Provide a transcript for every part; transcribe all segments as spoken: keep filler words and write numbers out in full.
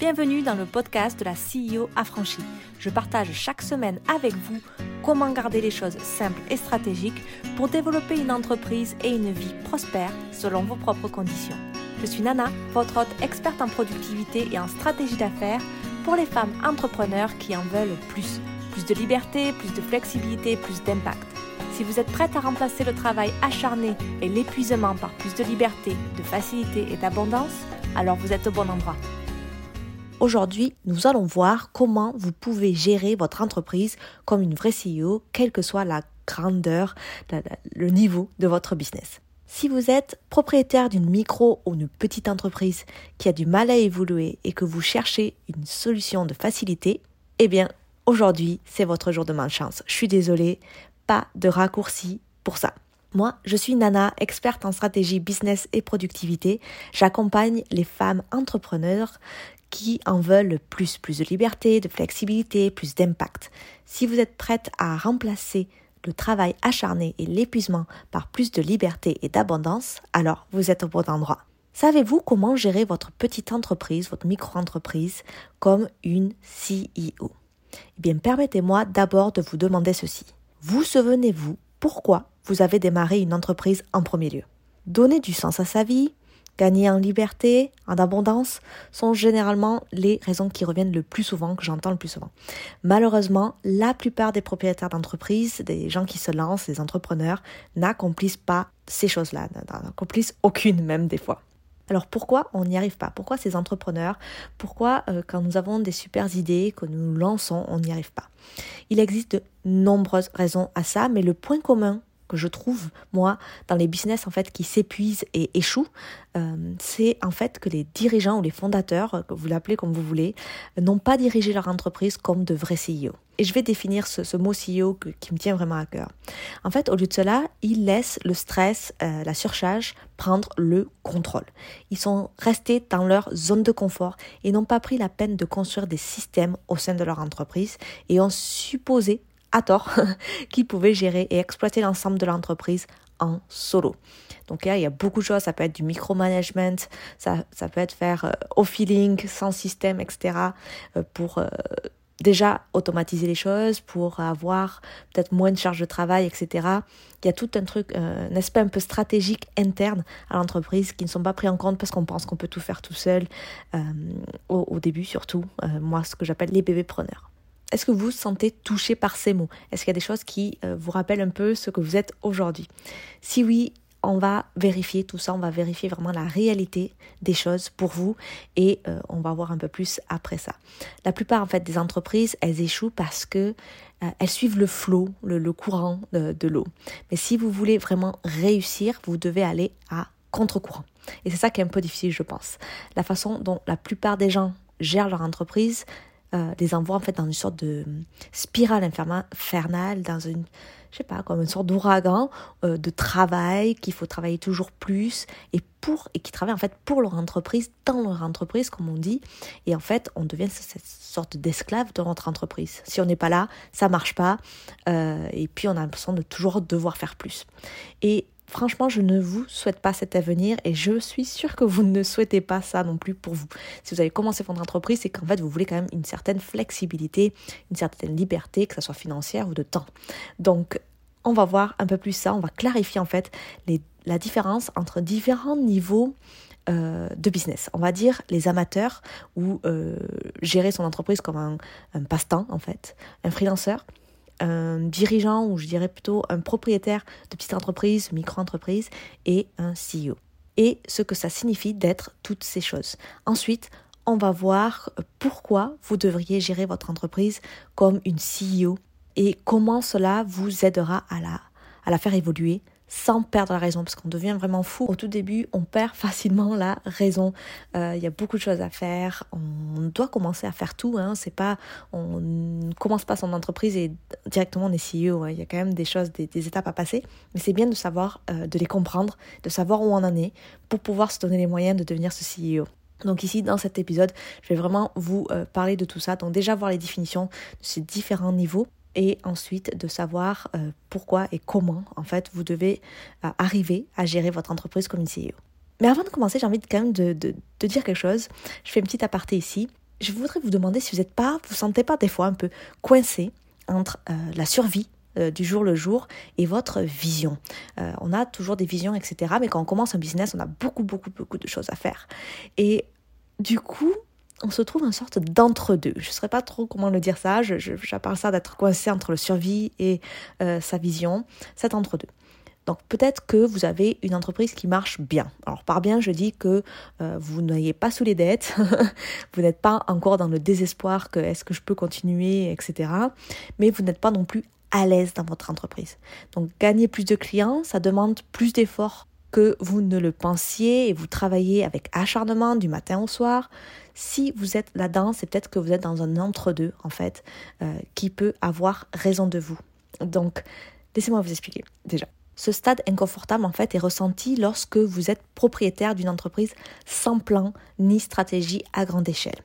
Bienvenue dans le podcast de la C E O Affranchie. Je partage chaque semaine avec vous comment garder les choses simples et stratégiques pour développer une entreprise et une vie prospère selon vos propres conditions. Je suis Nana, votre hôte experte en productivité et en stratégie d'affaires pour les femmes entrepreneurs qui en veulent plus. Plus de liberté, plus de flexibilité, plus d'impact. Si vous êtes prête à remplacer le travail acharné et l'épuisement par plus de liberté, de facilité et d'abondance, alors vous êtes au bon endroit. Aujourd'hui, nous allons voir comment vous pouvez gérer votre entreprise comme une vraie C E O, quelle que soit la grandeur, le niveau de votre business. Si vous êtes propriétaire d'une micro ou une petite entreprise qui a du mal à évoluer et que vous cherchez une solution de facilité, eh bien, aujourd'hui, c'est votre jour de malchance. Je suis désolée, pas de raccourci pour ça. Moi, je suis Nana, experte en stratégie business et productivité. J'accompagne les femmes entrepreneurs qui en veulent plus, plus de liberté, de flexibilité, plus d'impact. Si vous êtes prête à remplacer le travail acharné et l'épuisement par plus de liberté et d'abondance, alors vous êtes au bon endroit. Savez-vous comment gérer votre petite entreprise, votre micro-entreprise, comme une C E O ? Eh bien, permettez-moi d'abord de vous demander ceci. Vous souvenez-vous pourquoi vous avez démarré une entreprise en premier lieu ? Donner du sens à sa vie, gagner en liberté, en abondance, sont généralement les raisons qui reviennent le plus souvent, que j'entends le plus souvent. Malheureusement, la plupart des propriétaires d'entreprises, des gens qui se lancent, des entrepreneurs, n'accomplissent pas ces choses-là, n'accomplissent aucune même des fois. Alors pourquoi on n'y arrive pas ? Pourquoi ces entrepreneurs ? Pourquoi euh, quand nous avons des super idées, que nous nous lançons, on n'y arrive pas ? Il existe de nombreuses raisons à ça, mais le point commun que je trouve, moi, dans les business en fait qui s'épuisent et échouent, euh, c'est en fait que les dirigeants ou les fondateurs, que vous l'appelez comme vous voulez, n'ont pas dirigé leur entreprise comme de vrais C E O. Et je vais définir ce, ce mot C E O que, qui me tient vraiment à cœur. En fait, au lieu de cela, ils laissent le stress, euh, la surcharge prendre le contrôle. Ils sont restés dans leur zone de confort et n'ont pas pris la peine de construire des systèmes au sein de leur entreprise et ont supposé à tort, qui pouvait gérer et exploiter l'ensemble de l'entreprise en solo. Donc là, il y a beaucoup de choses, ça peut être du micromanagement, ça, ça peut être faire euh, au feeling, sans système, et cetera, euh, pour euh, déjà automatiser les choses, pour avoir peut-être moins de charge de travail, et cetera. Il y a tout un truc, euh, un aspect un peu stratégique interne à l'entreprise qui ne sont pas pris en compte parce qu'on pense qu'on peut tout faire tout seul, euh, au, au début surtout, euh, moi ce que j'appelle les bébés preneurs. Est-ce que vous vous sentez touché par ces mots ? Est-ce qu'il y a des choses qui vous rappellent un peu ce que vous êtes aujourd'hui ? Si oui, on va vérifier tout ça, on va vérifier vraiment la réalité des choses pour vous et euh, on va voir un peu plus après ça. La plupart en fait des entreprises, elles échouent parce que euh, elles suivent le flot, le, le courant de, de l'eau. Mais si vous voulez vraiment réussir, vous devez aller à contre-courant. Et c'est ça qui est un peu difficile, je pense. La façon dont la plupart des gens gèrent leur entreprise, Euh, les envoie en fait dans une sorte de spirale infernale, dans une, je sais pas, comme une sorte d'ouragan euh, de travail qu'il faut travailler toujours plus et pour et qui travaille en fait pour leur entreprise, dans leur entreprise comme on dit, et en fait on devient cette sorte d'esclave de notre entreprise. Si on n'est pas là, ça marche pas euh, et puis on a l'impression de toujours devoir faire plus. Et franchement, je ne vous souhaite pas cet avenir et je suis sûre que vous ne souhaitez pas ça non plus pour vous. Si vous avez commencé votre entreprise, c'est qu'en fait, vous voulez quand même une certaine flexibilité, une certaine liberté, que ce soit financière ou de temps. Donc, on va voir un peu plus ça, on va clarifier en fait les, la différence entre différents niveaux euh, de business. On va dire les amateurs ou euh, gérer son entreprise comme un, un passe-temps en fait, un freelanceur, un dirigeant ou je dirais plutôt un propriétaire de petite entreprise, micro-entreprise et un C E O. Et ce que ça signifie d'être toutes ces choses. Ensuite, on va voir pourquoi vous devriez gérer votre entreprise comme une C E O et comment cela vous aidera à la, à la faire évoluer sans perdre la raison, parce qu'on devient vraiment fou. Au tout début, on perd facilement la raison. Euh, y a beaucoup de choses à faire. On doit commencer à faire tout. Hein. C'est pas, on ne commence pas son entreprise et directement on est C E O. Il y a quand même des choses, des, des étapes à passer. Mais c'est bien de savoir, euh, de les comprendre, de savoir où on en est pour pouvoir se donner les moyens de devenir ce C E O. Donc ici, dans cet épisode, je vais vraiment vous euh, parler de tout ça. Donc déjà voir les définitions de ces différents niveaux. Et ensuite de savoir euh, pourquoi et comment en fait vous devez euh, arriver à gérer votre entreprise comme une C E O. Mais avant de commencer, j'ai envie de, quand même de, de, de dire quelque chose. Je fais une petite aparté ici. je voudrais vous demander si vous êtes pas, vous sentez pas des fois un peu coincé entre euh, la survie euh, du jour le jour et votre vision. Euh, on a toujours des visions, et cetera. Mais quand on commence un business, on a beaucoup, beaucoup, beaucoup de choses à faire. Et du coup, on se trouve une sorte d'entre-deux. Je ne saurais pas trop comment le dire ça. Je, je, je parle ça d'être coincé entre le survie et euh, sa vision, cet entre-deux. Donc peut-être que vous avez une entreprise qui marche bien. Alors par bien, je dis que euh, vous n'ayez pas sous les dettes, vous n'êtes pas encore dans le désespoir que est-ce que je peux continuer, et cetera. Mais vous n'êtes pas non plus à l'aise dans votre entreprise. Donc gagner plus de clients, ça demande plus d'efforts que vous ne le pensiez et vous travaillez avec acharnement du matin au soir. Si vous êtes là-dedans, c'est peut-être que vous êtes dans un entre-deux en fait, euh, qui peut avoir raison de vous. Donc laissez-moi vous expliquer déjà. Ce stade inconfortable en fait est ressenti lorsque vous êtes propriétaire d'une entreprise sans plan ni stratégie à grande échelle.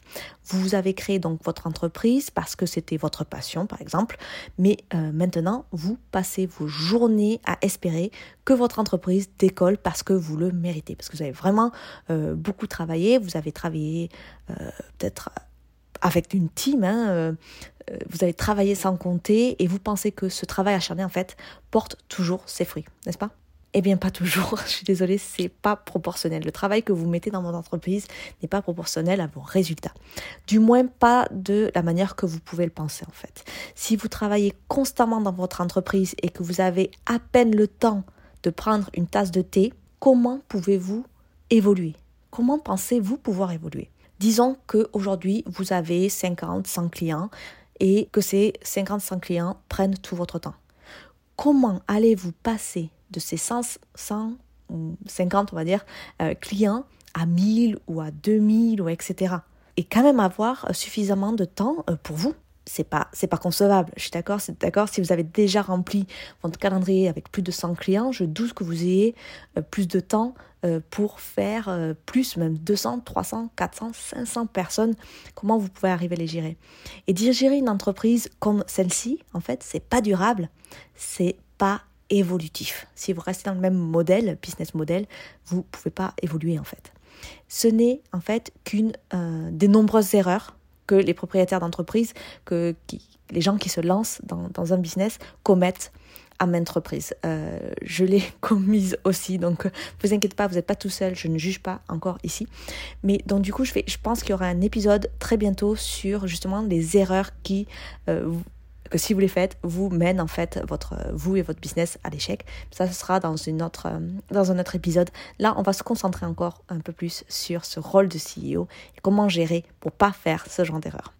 Vous avez créé donc votre entreprise parce que c'était votre passion par exemple, mais euh, maintenant vous passez vos journées à espérer que votre entreprise décolle parce que vous le méritez, parce que vous avez vraiment euh, beaucoup travaillé, vous avez travaillé euh, peut-être avec une team, hein, euh, vous avez travaillé sans compter et vous pensez que ce travail acharné, en fait, porte toujours ses fruits, n'est-ce pas? Eh bien, pas toujours. Je suis désolée, c'est pas proportionnel. Le travail que vous mettez dans votre entreprise n'est pas proportionnel à vos résultats. Du moins, pas de la manière que vous pouvez le penser, en fait. Si vous travaillez constamment dans votre entreprise et que vous avez à peine le temps de prendre une tasse de thé, comment pouvez-vous évoluer? Comment pensez-vous pouvoir évoluer? Disons qu'aujourd'hui, vous avez cinquante à cent clients et que ces cinquante à cent clients prennent tout votre temps. Comment allez-vous passer de ces cent, cent cinquante, on va dire, euh, clients à mille ou à deux mille, ou et cetera. Et quand même avoir suffisamment de temps euh, pour vous. C'est pas, c'est pas concevable, je suis d'accord, c'est d'accord. Si vous avez déjà rempli votre calendrier avec plus de cent clients, je doute que vous ayez euh, plus de temps euh, pour faire euh, plus, même deux cents, trois cents, quatre cents, cinq cents personnes. Comment vous pouvez arriver à les gérer? Et diriger une entreprise comme celle-ci, en fait, c'est pas durable, c'est pas évolutif. Si vous restez dans le même modèle, business model, vous pouvez pas évoluer en fait. Ce n'est en fait qu'une euh, des nombreuses erreurs que les propriétaires d'entreprises, que qui, les gens qui se lancent dans, dans un business commettent à maintes reprises. Euh, je l'ai commise aussi, donc ne vous inquiétez pas, vous n'êtes pas tout seul, je ne juge pas encore ici. Mais donc du coup, je, vais, je pense qu'il y aura un épisode très bientôt sur justement les erreurs qui, euh, que si vous les faites, vous mènent en fait votre, vous et votre business à l'échec. Ça, ce sera dans, une autre, dans un autre épisode. Là, on va se concentrer encore un peu plus sur ce rôle de C E O et comment gérer pour ne pas faire ce genre d'erreur.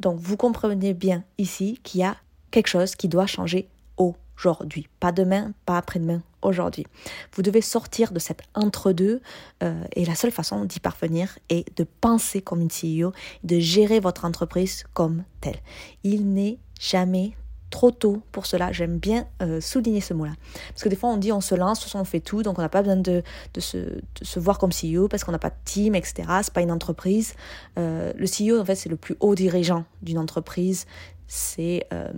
Donc, vous comprenez bien ici qu'il y a quelque chose qui doit changer aujourd'hui. Pas demain, pas après-demain, aujourd'hui. Vous devez sortir de cet entre-deux euh, et la seule façon d'y parvenir est de penser comme une C E O, de gérer votre entreprise comme telle. Il n'est jamais trop tôt pour cela. J'aime bien euh, souligner ce mot-là. Parce que des fois, on dit on se lance, on fait tout, donc on n'a pas besoin de, de, se, de se voir comme C E O parce qu'on n'a pas de team, et cetera. Ce n'est pas une entreprise. Euh, le C E O, en fait, c'est le plus haut dirigeant d'une entreprise. C'est euh,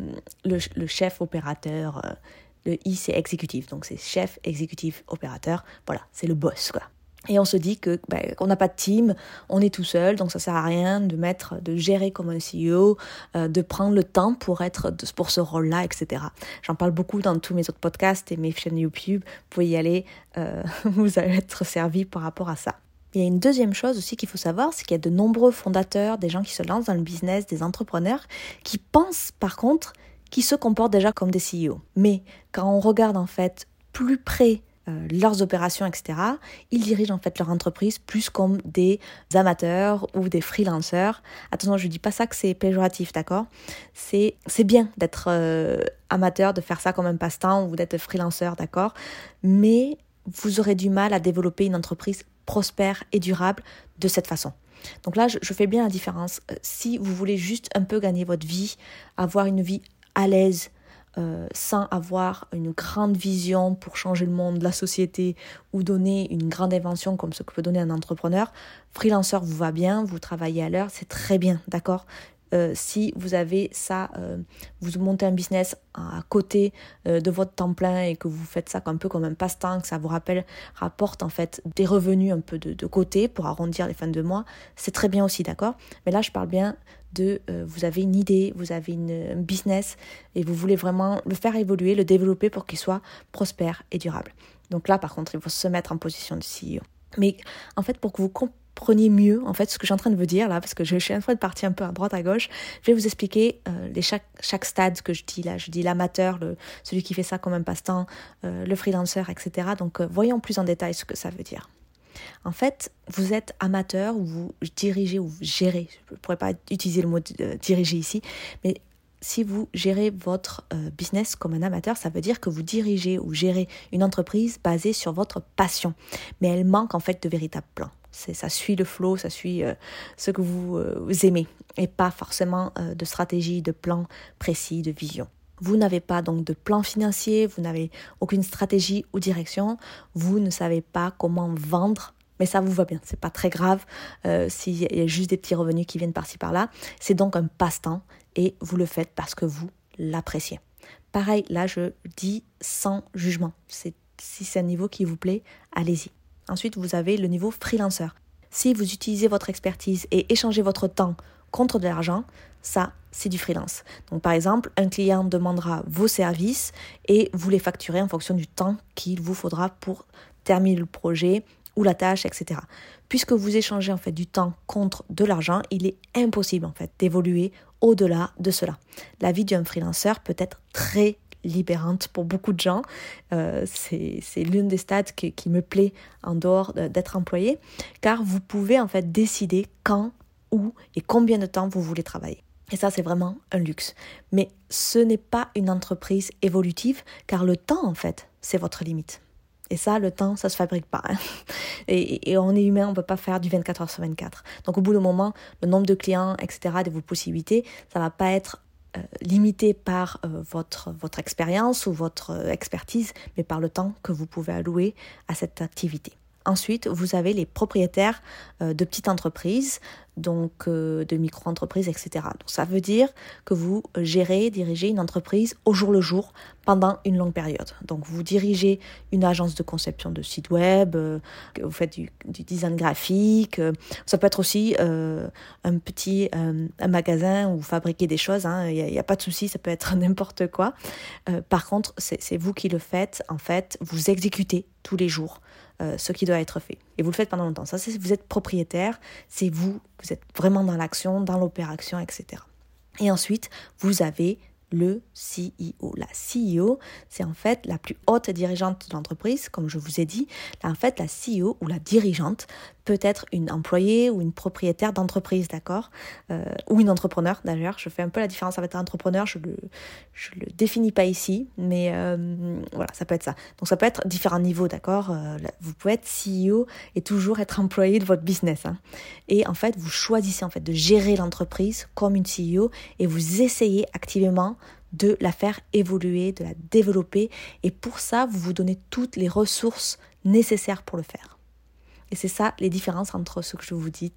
le, le chef opérateur. Euh, le I, c'est exécutif. Donc, c'est chef, exécutif, opérateur. Voilà, c'est le boss, quoi. Et on se dit que ben, qu'on n'a pas de team, on est tout seul, donc ça sert à rien de mettre, de gérer comme un C E O, euh, de prendre le temps pour être pour ce rôle-là, et cetera. J'en parle beaucoup dans tous mes autres podcasts et mes chaînes YouTube. Vous pouvez y aller, euh, vous allez être servi par rapport à ça. Il y a une deuxième chose aussi qu'il faut savoir, c'est qu'il y a de nombreux fondateurs, des gens qui se lancent dans le business, des entrepreneurs, qui pensent par contre qu'ils se comportent déjà comme des C E O. Mais quand on regarde en fait plus près leurs opérations, et cetera, ils dirigent en fait leur entreprise plus comme des amateurs ou des freelancers. Attention, je ne dis pas ça que c'est péjoratif, d'accord ? C'est, c'est bien d'être euh, amateur, de faire ça comme un passe-temps ou d'être freelancer, d'accord ? Mais vous aurez du mal à développer une entreprise prospère et durable de cette façon. Donc là, je, je fais bien la différence. Si vous voulez juste un peu gagner votre vie, avoir une vie à l'aise, Euh, sans avoir une grande vision pour changer le monde, la société ou donner une grande invention comme ce que peut donner un entrepreneur. Freelancer vous va bien, vous travaillez à l'heure, c'est très bien, d'accord ? euh, si vous avez ça, euh, vous montez un business à côté euh, de votre temps plein et que vous faites ça un peu comme un passe-temps, que ça vous rappelle, rapporte en fait des revenus un peu de, de côté pour arrondir les fins de mois, c'est très bien aussi, d'accord ? Mais là, je parle bien de euh, vous avez une idée, vous avez une, un business et vous voulez vraiment le faire évoluer, le développer pour qu'il soit prospère et durable. Donc là, par contre, il faut se mettre en position de C E O. Mais en fait, pour que vous compreniez mieux en fait, ce que je suis en train de vous dire là, parce que je suis en train de partir un peu à droite, à gauche, je vais vous expliquer euh, les chaque, chaque stade que je dis là. Je dis l'amateur, le, celui qui fait ça comme un passe-temps, euh, le freelancer, et cetera. Donc euh, voyons plus en détail ce que ça veut dire. En fait, vous êtes amateur, ou vous dirigez ou vous gérez. Je ne pourrais pas utiliser le mot euh, diriger ici, mais si vous gérez votre euh, business comme un amateur, ça veut dire que vous dirigez ou gérez une entreprise basée sur votre passion. Mais elle manque en fait de véritable plan. C'est, ça suit le flow, ça suit euh, ce que vous, euh, vous aimez et pas forcément euh, de stratégie, de plan précis, de vision. Vous n'avez pas donc de plan financier, vous n'avez aucune stratégie ou direction, vous ne savez pas comment vendre, mais ça vous va bien, c'est pas très grave euh, s'il y a juste des petits revenus qui viennent par-ci par-là. C'est donc un passe-temps et vous le faites parce que vous l'appréciez. Pareil, là je dis sans jugement, c'est, si c'est un niveau qui vous plaît, allez-y. Ensuite vous avez le niveau freelancer. Si vous utilisez votre expertise et échangez votre temps contre de l'argent, ça c'est du freelance. Donc par exemple, un client demandera vos services et vous les facturez en fonction du temps qu'il vous faudra pour terminer le projet ou la tâche, et cetera. Puisque vous échangez en fait du temps contre de l'argent, il est impossible en fait d'évoluer au-delà de cela. La vie d'un freelanceur peut être très libérante pour beaucoup de gens. Euh, c'est, c'est l'une des stats qui, qui me plaît en dehors d'être employé, car vous pouvez en fait décider quand, où et combien de temps vous voulez travailler. Et ça, c'est vraiment un luxe. Mais ce n'est pas une entreprise évolutive, car le temps, en fait, c'est votre limite. Et ça, le temps, ça ne se fabrique pas. Hein. Et, et on est humain, on ne peut pas faire du vingt-quatre heures sur vingt-quatre. Donc au bout d'un moment, le nombre de clients, et cetera, de vos possibilités, ça ne va pas être euh, limité par euh, votre, votre expérience ou votre expertise, mais par le temps que vous pouvez allouer à cette activité. Ensuite, vous avez les propriétaires de petites entreprises, donc de micro-entreprises, et cetera. Donc, ça veut dire que vous gérez, dirigez une entreprise au jour le jour pendant une longue période. Donc, vous dirigez une agence de conception de sites web, vous faites du, du design graphique. Ça peut être aussi euh, un petit euh, un magasin où vous fabriquez des choses. Hein. Il n'y a, a pas de souci, ça peut être n'importe quoi. Euh, par contre, c'est, c'est vous qui le faites. En fait, vous exécutez tous les jours. Euh, ce qui doit être fait. Et vous le faites pendant longtemps. Ça, c'est vous êtes propriétaire, c'est vous, vous êtes vraiment dans l'action, dans l'opération, et cetera. Et ensuite, vous avez le C E O. La C E O, c'est en fait la plus haute dirigeante de l'entreprise, comme je vous ai dit. Là, en fait, la C E O ou la dirigeante peut être une employée ou une propriétaire d'entreprise, d'accord ? euh, Ou une entrepreneur, d'ailleurs. Je fais un peu la différence avec un entrepreneur, je ne le, je le définis pas ici, mais euh, voilà, ça peut être ça. Donc, ça peut être différents niveaux, d'accord ? euh, Vous pouvez être C E O et toujours être employé de votre business. Hein. Et en fait, vous choisissez en fait, de gérer l'entreprise comme une C E O et vous essayez activement de la faire évoluer, de la développer. Et pour ça, vous vous donnez toutes les ressources nécessaires pour le faire. Et c'est ça les différences entre ce que je vous dis,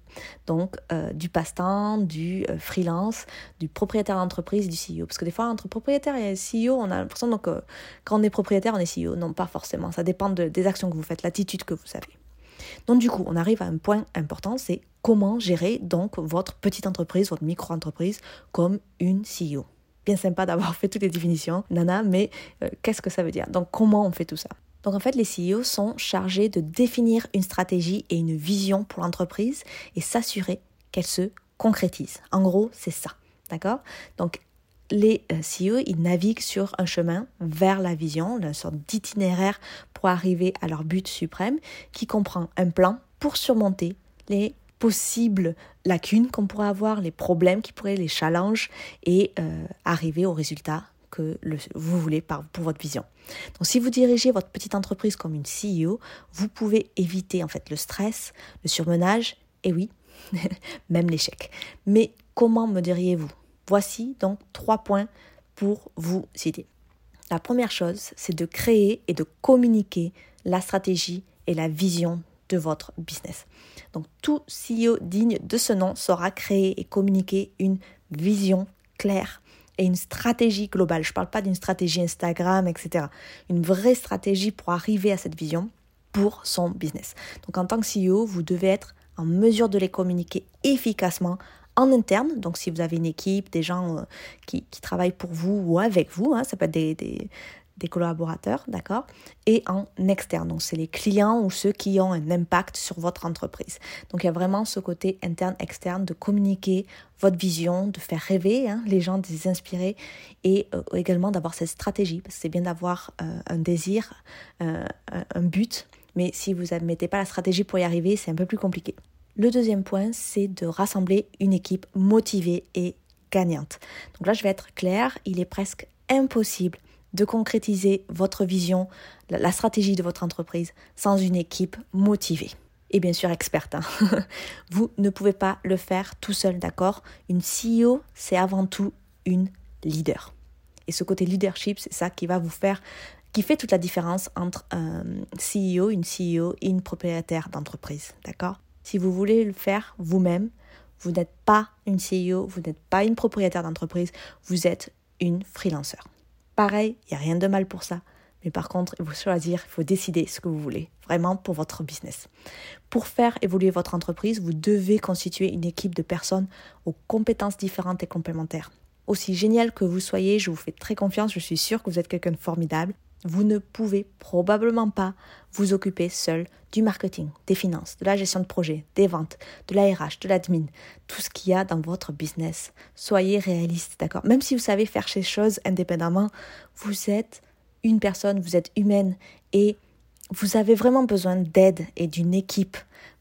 donc euh, du passe-temps, du euh, freelance, du propriétaire d'entreprise, du C E O. Parce que des fois, entre propriétaire et C E O, on a l'impression donc euh, quand on est propriétaire, on est C E O. Non, pas forcément. Ça dépend de, des actions que vous faites, l'attitude que vous avez. Donc du coup, on arrive à un point important, c'est comment gérer donc votre petite entreprise, votre micro-entreprise comme une C E O. Bien sympa d'avoir fait toutes les définitions, Nana, mais euh, qu'est-ce que ça veut dire ? Donc, comment on fait tout ça ? Donc, en fait, les C E O sont chargés de définir une stratégie et une vision pour l'entreprise et s'assurer qu'elle se concrétise. En gros, c'est ça, d'accord ? Donc, les C E O, ils naviguent sur un chemin vers la vision, une sorte d'itinéraire pour arriver à leur but suprême qui comprend un plan pour surmonter les possibles lacunes qu'on pourrait avoir, les problèmes qui pourraient, les challenges et euh, arriver au résultat que le, vous voulez par, pour votre vision. Donc si vous dirigez votre petite entreprise comme une C E O, vous pouvez éviter en fait le stress, le surmenage et oui, même l'échec. Mais comment me diriez-vous ? Voici donc trois points pour vous citer. La première chose, c'est de créer et de communiquer la stratégie et la vision de votre business. Donc tout C E O digne de ce nom saura créer et communiquer une vision claire et une stratégie globale. Je ne parle pas d'une stratégie Instagram, et cetera. Une vraie stratégie pour arriver à cette vision pour son business. Donc en tant que C E O, vous devez être en mesure de les communiquer efficacement en interne. Donc si vous avez une équipe, des gens euh, qui, qui travaillent pour vous ou avec vous, hein, ça peut être des... des des collaborateurs, d'accord, et en externe, donc c'est les clients ou ceux qui ont un impact sur votre entreprise. Donc il y a vraiment ce côté interne-externe de communiquer votre vision, de faire rêver hein, les gens, de les inspirer et euh, également d'avoir cette stratégie, parce que c'est bien d'avoir euh, un désir, euh, un but, mais si vous ne mettez pas la stratégie pour y arriver, c'est un peu plus compliqué. Le deuxième point, c'est de rassembler une équipe motivée et gagnante. Donc là, je vais être claire, il est presque impossible de concrétiser votre vision, la stratégie de votre entreprise sans une équipe motivée et bien sûr experte. Hein. Vous ne pouvez pas le faire tout seul, d'accord ? Une C E O, c'est avant tout une leader. Et ce côté leadership, c'est ça qui va vous faire, qui fait toute la différence entre un C E O, une C E O et une propriétaire d'entreprise, d'accord ? Si vous voulez le faire vous-même, vous n'êtes pas une C E O, vous n'êtes pas une propriétaire d'entreprise, vous êtes une freelanceur. Pareil, il n'y a rien de mal pour ça. Mais par contre, il faut choisir, il faut décider ce que vous voulez, vraiment pour votre business. Pour faire évoluer votre entreprise, vous devez constituer une équipe de personnes aux compétences différentes et complémentaires. Aussi génial que vous soyez, je vous fais très confiance, je suis sûre que vous êtes quelqu'un de formidable. Vous ne pouvez probablement pas vous occuper seul du marketing, des finances, de la gestion de projet, des ventes, de la R H, de l'admin, tout ce qu'il y a dans votre business. Soyez réaliste, d'accord ? Même si vous savez faire ces choses indépendamment, vous êtes une personne, vous êtes humaine et vous avez vraiment besoin d'aide et d'une équipe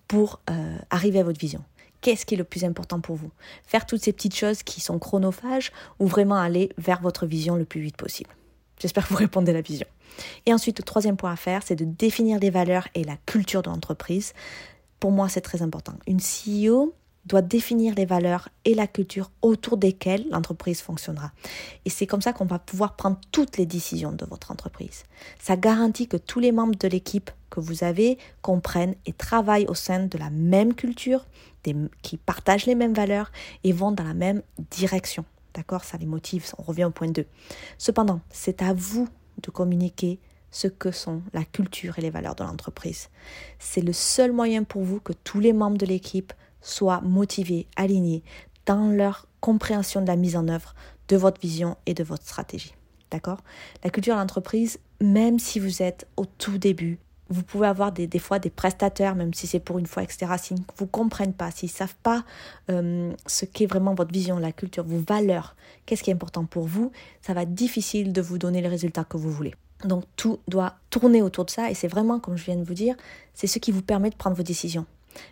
pour euh, arriver à votre vision. Qu'est-ce qui est le plus important pour vous ? Faire toutes ces petites choses qui sont chronophages ou vraiment aller vers votre vision le plus vite possible ? J'espère que vous répondez à la vision. Et ensuite, le troisième point à faire, c'est de définir les valeurs et la culture de l'entreprise. Pour moi, c'est très important. Une C E O doit définir les valeurs et la culture autour desquelles l'entreprise fonctionnera. Et c'est comme ça qu'on va pouvoir prendre toutes les décisions de votre entreprise. Ça garantit que tous les membres de l'équipe que vous avez comprennent et travaillent au sein de la même culture, des, qui partagent les mêmes valeurs et vont dans la même direction. D'accord, ça les motive, on revient au point deux. Cependant, c'est à vous de communiquer ce que sont la culture et les valeurs de l'entreprise. C'est le seul moyen pour vous que tous les membres de l'équipe soient motivés, alignés dans leur compréhension de la mise en œuvre de votre vision et de votre stratégie. D'accord ? La culture de l'entreprise, même si vous êtes au tout début, vous pouvez avoir des, des fois des prestataires, même si c'est pour une fois, et cetera. S'ils ne vous comprennent pas, s'ils ne savent pas euh, ce qu'est vraiment votre vision, la culture, vos valeurs, qu'est-ce qui est important pour vous, ça va être difficile de vous donner le résultat que vous voulez. Donc tout doit tourner autour de ça et c'est vraiment, comme je viens de vous dire, c'est ce qui vous permet de prendre vos décisions.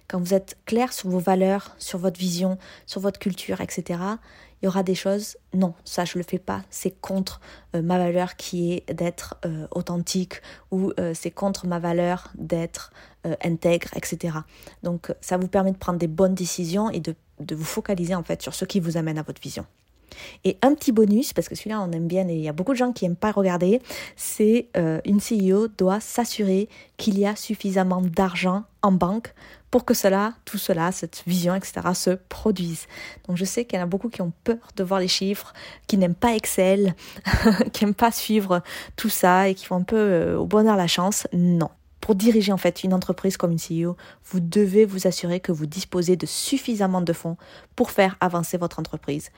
Quand vous êtes clair sur vos valeurs, sur votre vision, sur votre culture, et cetera, il y aura des choses, non, ça je le fais pas, c'est contre euh, ma valeur qui est d'être euh, authentique ou euh, c'est contre ma valeur d'être euh, intègre, et cetera. Donc ça vous permet de prendre des bonnes décisions et de, de vous focaliser en fait sur ce qui vous amène à votre vision. Et un petit bonus, parce que celui-là on aime bien et il y a beaucoup de gens qui n'aiment pas regarder, c'est euh, une C E O doit s'assurer qu'il y a suffisamment d'argent en banque pour que cela, tout cela, cette vision, et cetera se produise. Donc je sais qu'il y en a beaucoup qui ont peur de voir les chiffres, qui n'aiment pas Excel, qui n'aiment pas suivre tout ça et qui font un peu euh, au bonheur la chance. Non. Pour diriger en fait une entreprise comme une C E O, vous devez vous assurer que vous disposez de suffisamment de fonds pour faire avancer votre entreprise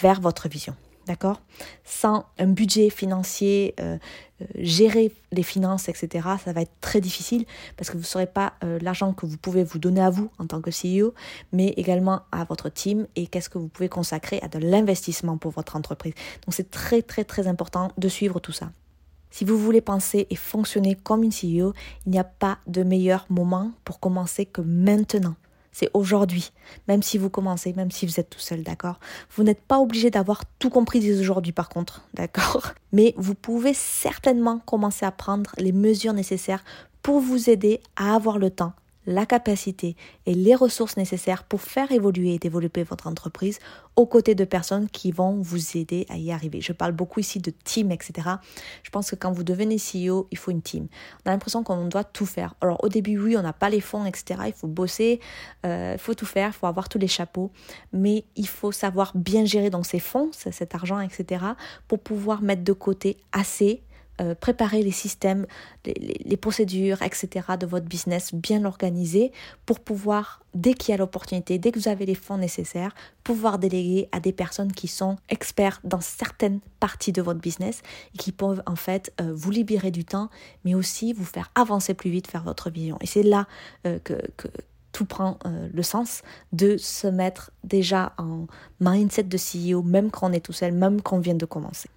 vers votre vision, d'accord ? Sans un budget financier, euh, euh, gérer les finances, et cetera, ça va être très difficile parce que vous ne saurez pas euh, l'argent que vous pouvez vous donner à vous en tant que C E O, mais également à votre team et qu'est-ce que vous pouvez consacrer à de l'investissement pour votre entreprise. Donc c'est très très très important de suivre tout ça. Si vous voulez penser et fonctionner comme une C E O, il n'y a pas de meilleur moment pour commencer que maintenant. C'est aujourd'hui, même si vous commencez, même si vous êtes tout seul, d'accord ? Vous n'êtes pas obligé d'avoir tout compris dès aujourd'hui par contre, d'accord ? Mais vous pouvez certainement commencer à prendre les mesures nécessaires pour vous aider à avoir le temps la capacité et les ressources nécessaires pour faire évoluer et développer votre entreprise aux côtés de personnes qui vont vous aider à y arriver. Je parle beaucoup ici de team, et cetera. Je pense que quand vous devenez C E O, il faut une team. On a l'impression qu'on doit tout faire. Alors au début, oui, on n'a pas les fonds, et cetera. Il faut bosser, euh, il faut tout faire, il faut avoir tous les chapeaux. Mais il faut savoir bien gérer donc ces fonds, cet argent, et cetera pour pouvoir mettre de côté assez, Euh, préparer les systèmes, les, les, les procédures, et cetera de votre business bien organisé pour pouvoir, dès qu'il y a l'opportunité, dès que vous avez les fonds nécessaires, pouvoir déléguer à des personnes qui sont experts dans certaines parties de votre business et qui peuvent en fait euh, vous libérer du temps, mais aussi vous faire avancer plus vite, faire votre vision. Et c'est là euh, que... que tout prend euh, le sens de se mettre déjà en mindset de C E O, même quand on est tout seul, même quand on vient de commencer.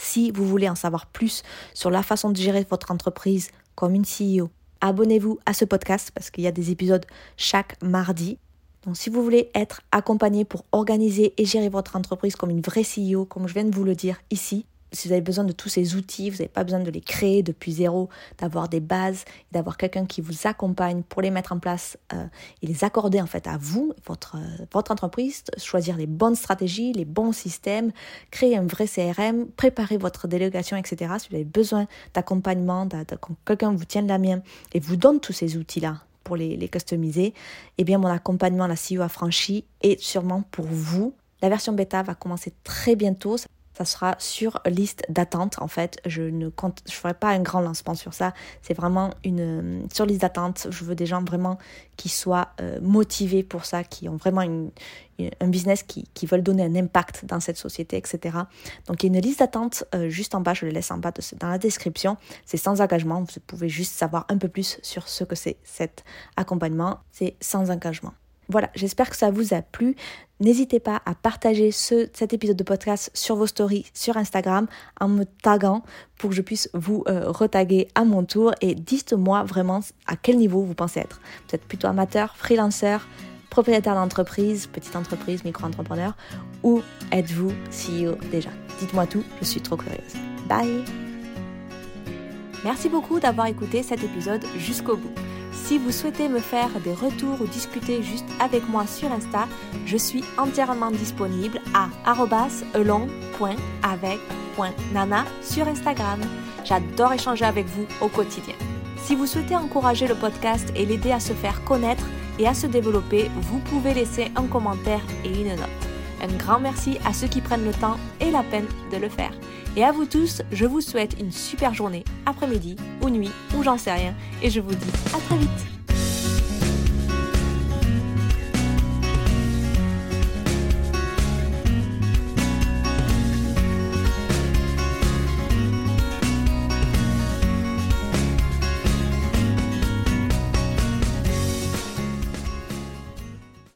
Si vous voulez en savoir plus sur la façon de gérer votre entreprise comme une C E O, abonnez-vous à ce podcast parce qu'il y a des épisodes chaque mardi. Donc si vous voulez être accompagné pour organiser et gérer votre entreprise comme une vraie C E O, comme je viens de vous le dire ici, si vous avez besoin de tous ces outils, vous n'avez pas besoin de les créer depuis zéro, d'avoir des bases, d'avoir quelqu'un qui vous accompagne pour les mettre en place euh, et les accorder en fait à vous, votre, euh, votre entreprise, choisir les bonnes stratégies, les bons systèmes, créer un vrai C R M, préparer votre délégation, et cetera. Si vous avez besoin d'accompagnement, de, de, quand quelqu'un vous tienne la main et vous donne tous ces outils-là pour les, les customiser, eh bien mon accompagnement à la C E O affranchie est sûrement pour vous. La version bêta va commencer très bientôt. Ça sera sur liste d'attente en fait, je ne compte, je ferai pas un grand lancement sur ça, c'est vraiment une, sur liste d'attente, je veux des gens vraiment qui soient euh, motivés pour ça, qui ont vraiment une, une, un business, qui, qui veulent donner un impact dans cette société, et cetera. Donc il y a une liste d'attente euh, juste en bas, je le laisse en bas de, dans la description, c'est sans engagement, vous pouvez juste savoir un peu plus sur ce que c'est cet accompagnement, c'est sans engagement. Voilà, j'espère que ça vous a plu. N'hésitez pas à partager ce, cet épisode de podcast sur vos stories, sur Instagram, en me taguant pour que je puisse vous euh, retaguer à mon tour. Et dites-moi vraiment à quel niveau vous pensez être. Vous êtes plutôt amateur, freelanceur, propriétaire d'entreprise, petite entreprise, micro-entrepreneur, ou êtes-vous C E O déjà ? Dites-moi tout, je suis trop curieuse. Bye ! Merci beaucoup d'avoir écouté cet épisode jusqu'au bout. Si vous souhaitez me faire des retours ou discuter juste avec moi sur Insta, je suis entièrement disponible à arobase elon point avec point nana sur Instagram. J'adore échanger avec vous au quotidien. Si vous souhaitez encourager le podcast et l'aider à se faire connaître et à se développer, vous pouvez laisser un commentaire et une note. Un grand merci à ceux qui prennent le temps et la peine de le faire. Et à vous tous, je vous souhaite une super journée, après-midi ou nuit ou j'en sais rien. Et je vous dis à très vite.